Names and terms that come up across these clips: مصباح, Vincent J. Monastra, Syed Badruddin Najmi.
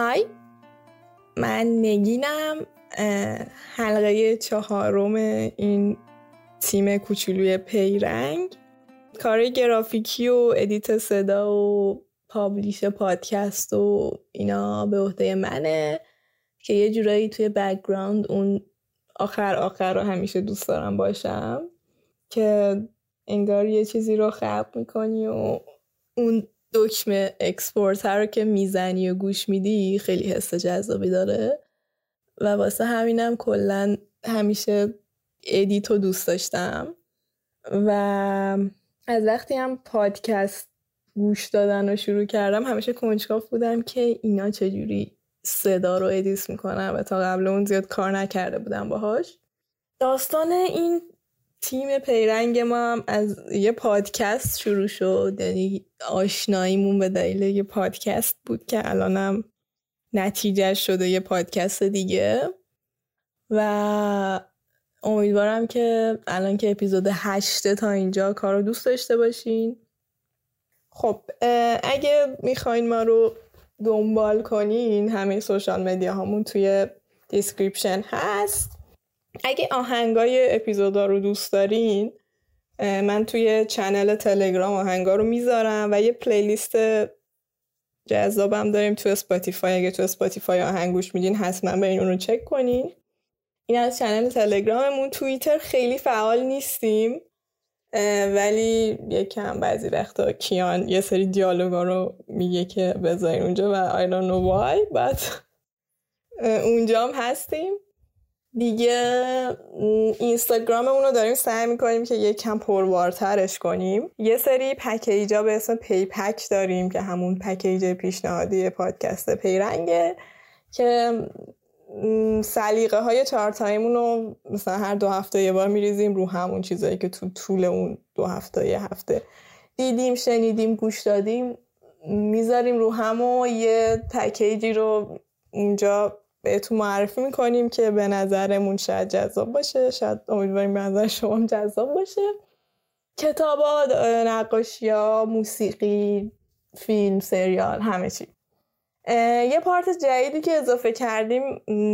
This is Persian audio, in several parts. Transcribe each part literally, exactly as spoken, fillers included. های، من نگینم، حلقه چهارم این تیم کوچولوی پیرنگ. کارهای گرافیکی و ادیت صدا و پابلیش پادکست و اینا به عهده منه که یه جورایی توی بک‌گراند اون آخر آخر رو همیشه دوست دارم باشم که انگار یه چیزی رو خلق میکنی و اون دکمه اکسپورت رو که میزنی و گوش میدی خیلی حس جذابی داره و واسه همینم کلن همیشه ادیتو دوست داشتم و از وقتی هم پادکست گوش دادن رو شروع کردم همیشه کنجکاو بودم که اینا چجوری صدا رو ادیت میکنن و تا قبل اون زیاد کار نکرده بودم باهاش. داستان این تیم پیرنگ ما هم از یه پادکست شروع شد، یعنی آشناییمون به دلیل یه پادکست بود که الانم نتیجه شده یه پادکست دیگه و امیدوارم که الان که اپیزود هشت تا اینجا کار رو دوست داشته باشین. خب اگه میخواین ما رو دنبال کنین همه سوشال مدیا هامون توی دیسکریپشن هست. اگه آهنگای اپیزودا رو دوست دارین من توی چنل تلگرام آهنگا رو میذارم و یه پلیلیست جذابم داریم توی اسپاتیفای. اگه توی اسپاتیفای آهنگ گوش میدین حتما برین اون رو چک کنین. این از چنل تلگراممون. توییتر خیلی فعال نیستیم ولی یکم بعضی وقتا کیان یه سری دیالوگا رو میگه که بذارین اونجا و I don't know why but اونجا هم هستیم دیگه. اینستاگراممون رو داریم سعی میکنیم که یکم پروارترش کنیم. یه سری پکیجا به اسم پی پک داریم که همون پکیج پیشنهادی پادکست پیرنگه که سلیقه های چارتاییمون رو مثلا هر دو هفته یه بار میریزیم رو همون چیزایی که تو طول اون دو هفته یه هفته دیدیم، شنیدیم، گوش دادیم میذاریم رو هم و یه پکیجی رو اونجا بهتون معرفی میکنیم که به نظرمون شاید جذاب باشه، شاید امیدواریم به نظر شما هم جذاب باشه. کتابا، نقاشیا، موسیقی، فیلم، سریال، همه چی. یه پارت جدیدی که اضافه کردیم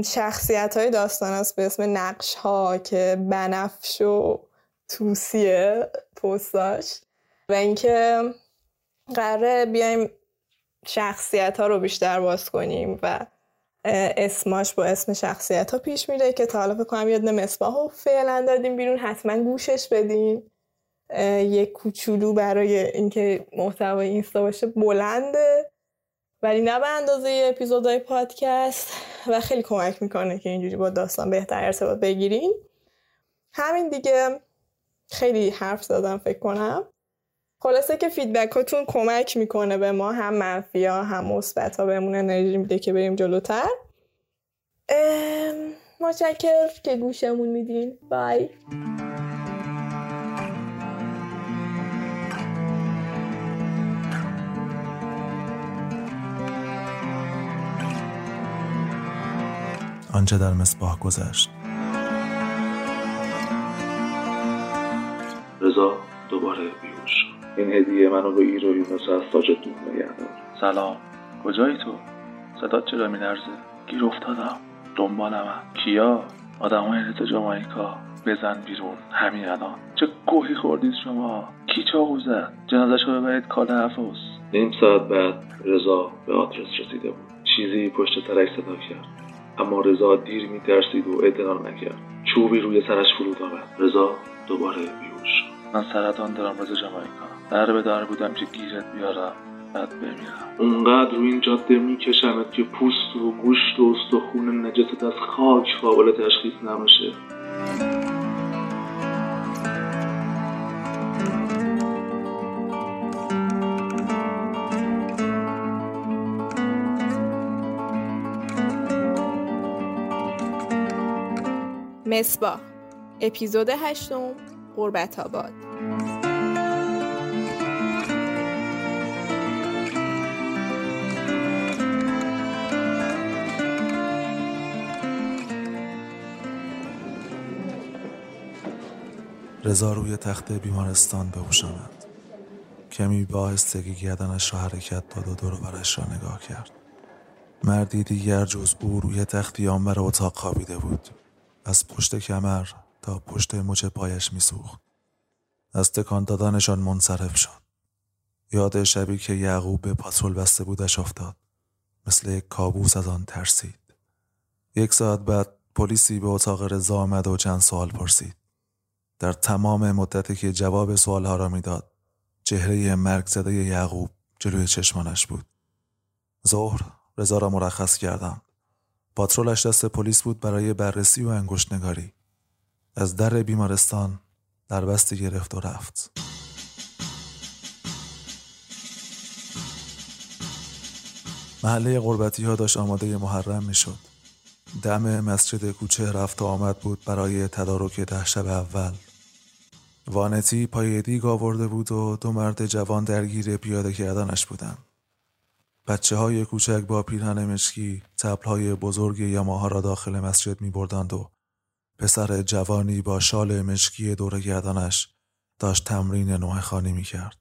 شخصیت‌های داستان است به اسم نقش‌ها که بنفش و توسیه پوستاش و اینکه قراره بیایم شخصیت‌ها رو بیشتر باز کنیم و اسماش با اسم شخصیت‌ها پیش میره که تا حالا فکر کنم یه دونه مصباحو فعلا دادیم بیرون، حتما گوشش بدین. یک کوچولو برای اینکه محتوای اینستا باشه بلنده ولی نه به اندازه یه اپیزودهای پادکست و خیلی کمک میکنه که اینجوری با داستان بهتر ارتباط بگیرین. همین دیگه، خیلی حرف زدم فکر کنم. خلاصه که فیدبکاتون کمک میکنه به ما، هم منفی ها هم مثبت ها، بهمون انرژی میده که بریم جلوتر. متشکرم که گوشمون میدین. بای. آنچه در مصباح گذشت. رضا دوباره بیهوش شد. این هدیه منو به ایرو یونس از تاج دوم نگهدار. سلام، کجایی تو؟ صدات چرا می‌لرزه؟ گیر افتادم. دنبالم هم. کیا؟ آدمای رت جامائیکا. بزن بیرون همین الان. چه گوهی خوردید شما؟ کی چاقو زد؟ جنازه‌شو ببرید کاله حفظ. نیم ساعت بعد رضا به آدرس رسیده بود. چیزی پشت ترک صدا کرد. اما رضا دیر می‌ترسید و اعتنا نکرد. چوبی روی سرش فرود آمد. رضا دوباره بیهوش شد. من سرطان دارم رضا جامائیکا. در به در بودم که گیرت بیارم، بعد بمیرم. اونقدر روی این جاده می‌کشمت که پوست و گوشت و استخون نجست از خاک قابل تشخیص نمیشه. مصباح، اپیزود هشتم، غربت آباد. رضا روی تخت بیمارستان به هوش آمد. کمی با آهستگی گردنش را حرکت داد و دور و برش را نگاه کرد. مردی دیگر جز او روی تختی آمبر اتاق خوابیده بود. از پشت کمر تا پشت مچ پایش میسوخت. از تکان دادنشان منصرف شد. یاد شبی که یعقوب به پاتول بسته بودش افتاد. مثل یک کابوس از آن ترسید. یک ساعت بعد پلیسی به اتاق رضا آمد و چند سوال پرسید. در تمام مدتی که جواب سوالها را میداد، چهره مرگ زده یعقوب جلوی چشمانش بود. ظهر رضا را مرخص کردم. پاترولش دست پلیس بود برای بررسی و انگشت نگاری. از در بیمارستان دربستی گرفت و رفت. محله غربتی ها داشت آماده محرم می شد. دم مسجد کوچه رفت و آمد بود برای تدارک ده شب اول. وانتی پای دیگ آورده بود و دو مرد جوان درگیر پیاده کردنش بودند. بچه های کوچک با پیرهن مشکی تبل‌های بزرگ یماها را داخل مسجد می بردند و پسر جوانی با شال مشکی دور گردنش داشت تمرین نوه خوانی می کرد.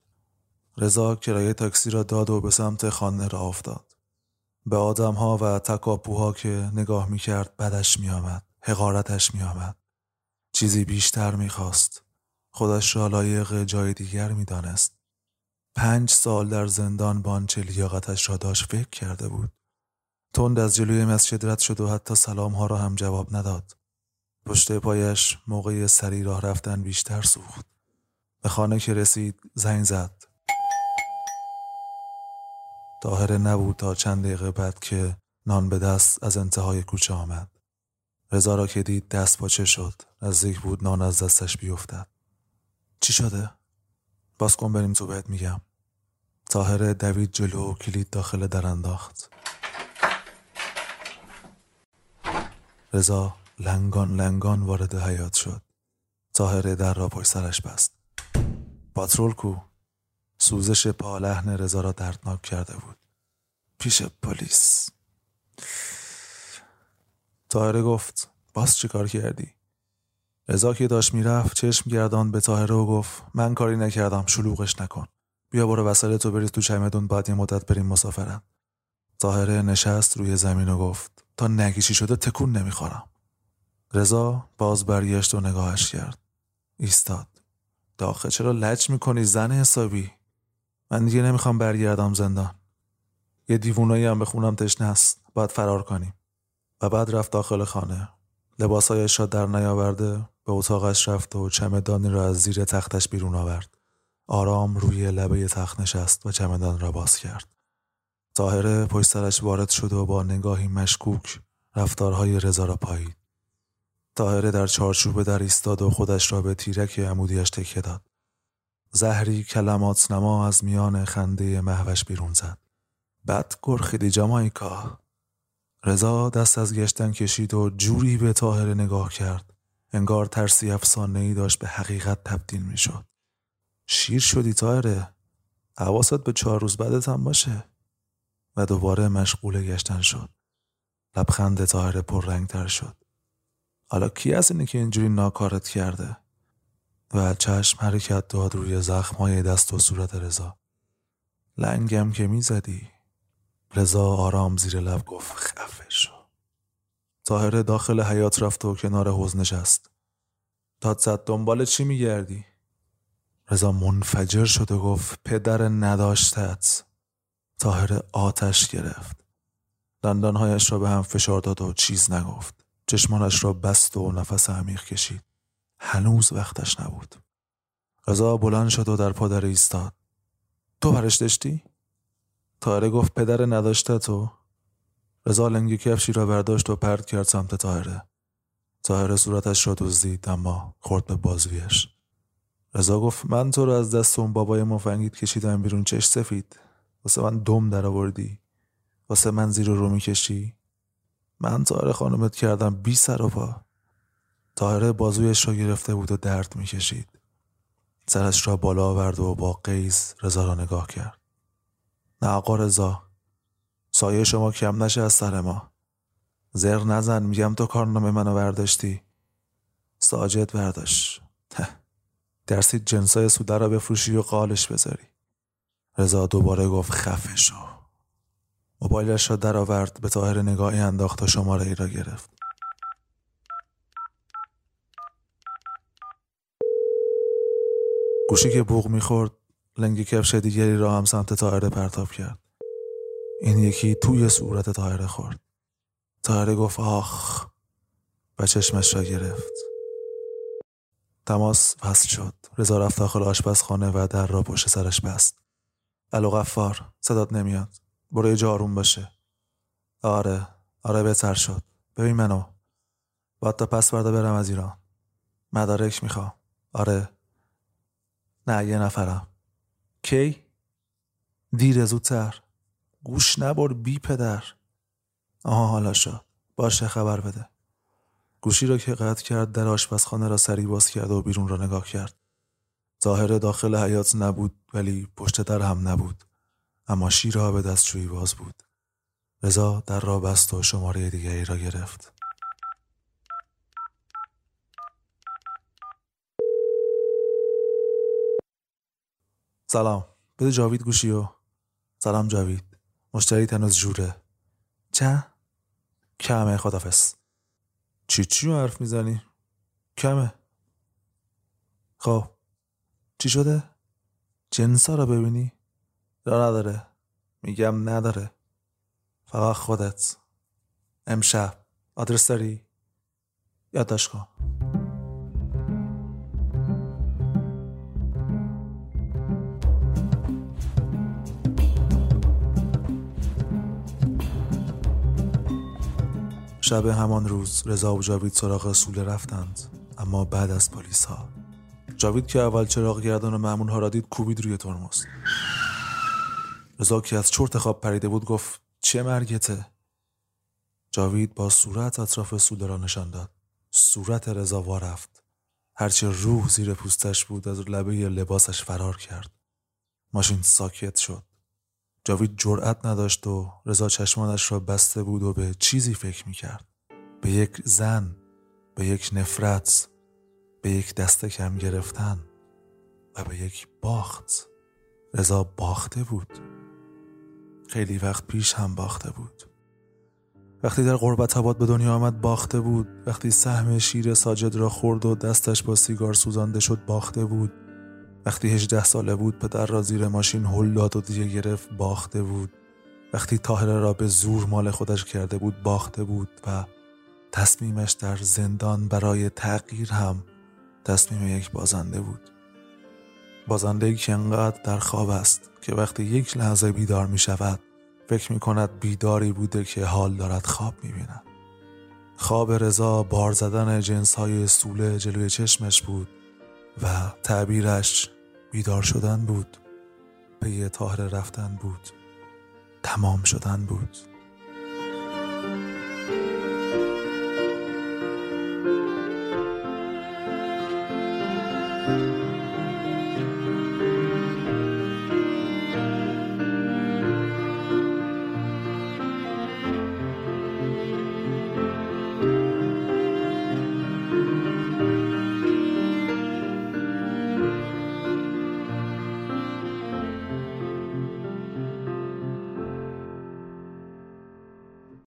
رضا کرایه تاکسی را داد و به سمت خانه را افتاد. به آدم‌ها و تکاپوها که نگاه می کرد بدش می آمد. حقارتش می آمد. چیزی بیشتر می خواست. خودش را لایق جای دیگر می دانست. پنج سال در زندان بانچه لیاقتش را داشت فکر کرده بود. تند از جلوی مسجد رد شد و حتی سلامها را هم جواب نداد. پشت پایش موقع سری راه رفتن بیشتر سوخت. به خانه که رسید زنگ زد. طاهره نبود تا چند دقیقه بعد که نان به دست از انتهای کوچه آمد. رضا را که دید دست پاچه شد. نزدیک بود نان از دستش بیفتد. چی شده؟ باز کن بریم تو بهت میگم. طاهره دوید جلو و کلید داخل در انداخت. رضا لنگان لنگان وارد حیاط شد. طاهره در را پشت سرش بست. پاترول کو؟ سوزش پا لحن رضا را دردناک کرده بود. پیش پلیس. طاهره گفت باز چی کار کردی؟ رضا که داشت میرفت چشم گردان به طاهره و گفت من کاری نکردم، شلوغش نکن. بیا برو وسایلتو بریز تو چمدون، بعد یه مدت بریم مسافرت. طاهره نشست روی زمین و گفت تا نگیشی شده تکون نمیخورم. رضا باز برگشت و نگاهش کرد. ایستاد. داخل چرا لج میکنی زن حسابی؟ من دیگه نمیخوام برگردم زندان. یه دیوونایی هم به خونم تشنه است. باید فرار کنیم. و بعد رفت داخل خانه. لباسایش را در نیاورده به اتاقش رفت و چمدانی را از زیر تختش بیرون آورد. آرام روی لبه تخت نشست و چمدان را باز کرد. طاهره پشت سرش وارد شد و با نگاهی مشکوک رفتارهای رضا را پایید. طاهره در چارچوب در ایستاد و خودش را به تیرک عمودیش تکیه داد. زهری کلمات نما از میان خنده محوش بیرون زد. بعد گرخیدی جامایکا. رضا دست از گشتن کشید و جوری به طاهره نگاه کرد. انگار ترسی افسانه‌ای داشت به حقیقت تبدیل می شد. شیر شدی طاهره. حواست به چهار روز بعدت هم باشه. و دوباره مشغول گشتن شد. لبخند طاهره پررنگتر شد. حالا کی از اینه که اینجوری ناکارت کرده؟ و چشم حرکت داد روی زخمای دست و صورت رضا. لنگم که می زدی. رضا آرام زیر لب گفت خفه شو. طاهره داخل حیاط رفت و کنار حوض نشست. داد زد دنبال چی میگردی؟ رضا منفجر شد و گفت پدر نداشتت. طاهره آتش گرفت. دندانهایش را به هم فشار داد و چیز نگفت. چشمانش را بست و نفس عمیق کشید. هنوز وقتش نبود. رضا بلند شد و در پادر ایستاد. تو برش داشتی؟ طاهره گفت پدر نداشته تو. رضا لنگی کفشی را برداشت و پرت کرد سمت طاهره. طاهره صورتش را دزدید اما خورد به بازویش. رضا گفت من تو را از دست اون بابای مفنگیت کشیدم بیرون، چش سفید. واسه من دم در آوردی. واسه من زیر رو میکشی. من طاهره خانومت کردم بی سر و پا. طاهره بازویش را گرفته بود و درد میکشید. سرش را بالا آورد و با قیظ رضا را نگاه کرد. نه آقا رضا، سایه شما کم نشه از سر ما. زر نزن، میگم تو کارنامه منو برداشتی. ساجد برداشت. درسید جنسای سوده را بفروشی و قالش بذاری. رضا دوباره گفت خفه شو. موبایلش را در آورد، به طاهر نگاهی انداخت و شماره ای را گرفت. گوشی که بوق میخورد، لنگ کفش دیگری را هم سمت طاهر پرتاب کرد. این یکی توی صورت طاهر خورد. طاهر گفت آخ و چشمش را گرفت. تماس فصل شد. رضا رفت داخل آشپزخانه و در را پشت سرش بست. الوغفار، صدات نمیاد. برای جارون باشه. آره آره بهتر شد. ببین منو باید تا پس برده برم از ایران. مدارک میخوام. آره نه یه نفرم. کی؟ دیر زودتر. گوش نبر بی پدر. آها حالا شد. باشه خبر بده. گوشی را که قطع کرد، در آشپزخانه را سری باز کرد و بیرون را نگاه کرد. ظاهر داخل حیاط نبود ولی پشت در هم نبود. اما شیرها به دستشویی باز بود. رضا در را بست و شماره دیگری را گرفت. سلام. بده جاوید گوشیو. سلام جاوید. مشتری تنوز جوره. چه؟ کمه خدافظ. چی چی حرف میزنی؟ کمه. خب چی شده؟ جنسا را ببینی؟ را نداره. میگم نداره. فقط خودت. امشب آدرس داری؟ یادداشت کن. شب همان روز رضا و جاوید سراغ سوله رفتند، اما بعد از پلیس ها. جاوید که اول چراغ گردان و مأمون ها را دید، کوبید روی ترمز. رضا که از چرت خواب پریده بود گفت چه مرگته؟ جاوید با صورت اطراف سوله را نشان داد. صورت رضا وا رفت. هرچه روح زیر پوستش بود از لبه لباسش فرار کرد. ماشین ساکت شد. جاوید جرأت نداشت و رضا چشمانش را بسته بود و به چیزی فکر میکرد. به یک زن، به یک نفرت، به یک دست کم گرفتن و به یک باخت. رضا باخته بود. خیلی وقت پیش هم باخته بود. وقتی در قربت آباد به دنیا آمد باخته بود. وقتی سهم شیر ساجد را خورد و دستش با سیگار سوزانده شد باخته بود. وقتی هجده ساله بود پدر را زیر ماشین هل داد و دیگه گرفت باخته بود. وقتی طاهره را به زور مال خودش کرده بود باخته بود و تصمیمش در زندان برای تغییر هم تصمیم یک بازنده بود. بازنده‌ای که انقدر در خواب است که وقتی یک لحظه بیدار می شود فکر می کند بیداری بوده که حال دارد خواب می بیند. خواب رضا بار زدن جنس های سوله جلوی چشمش بود و تعبیرش بیدار شدن بود، پی طاهره رفتن بود، تمام شدن بود.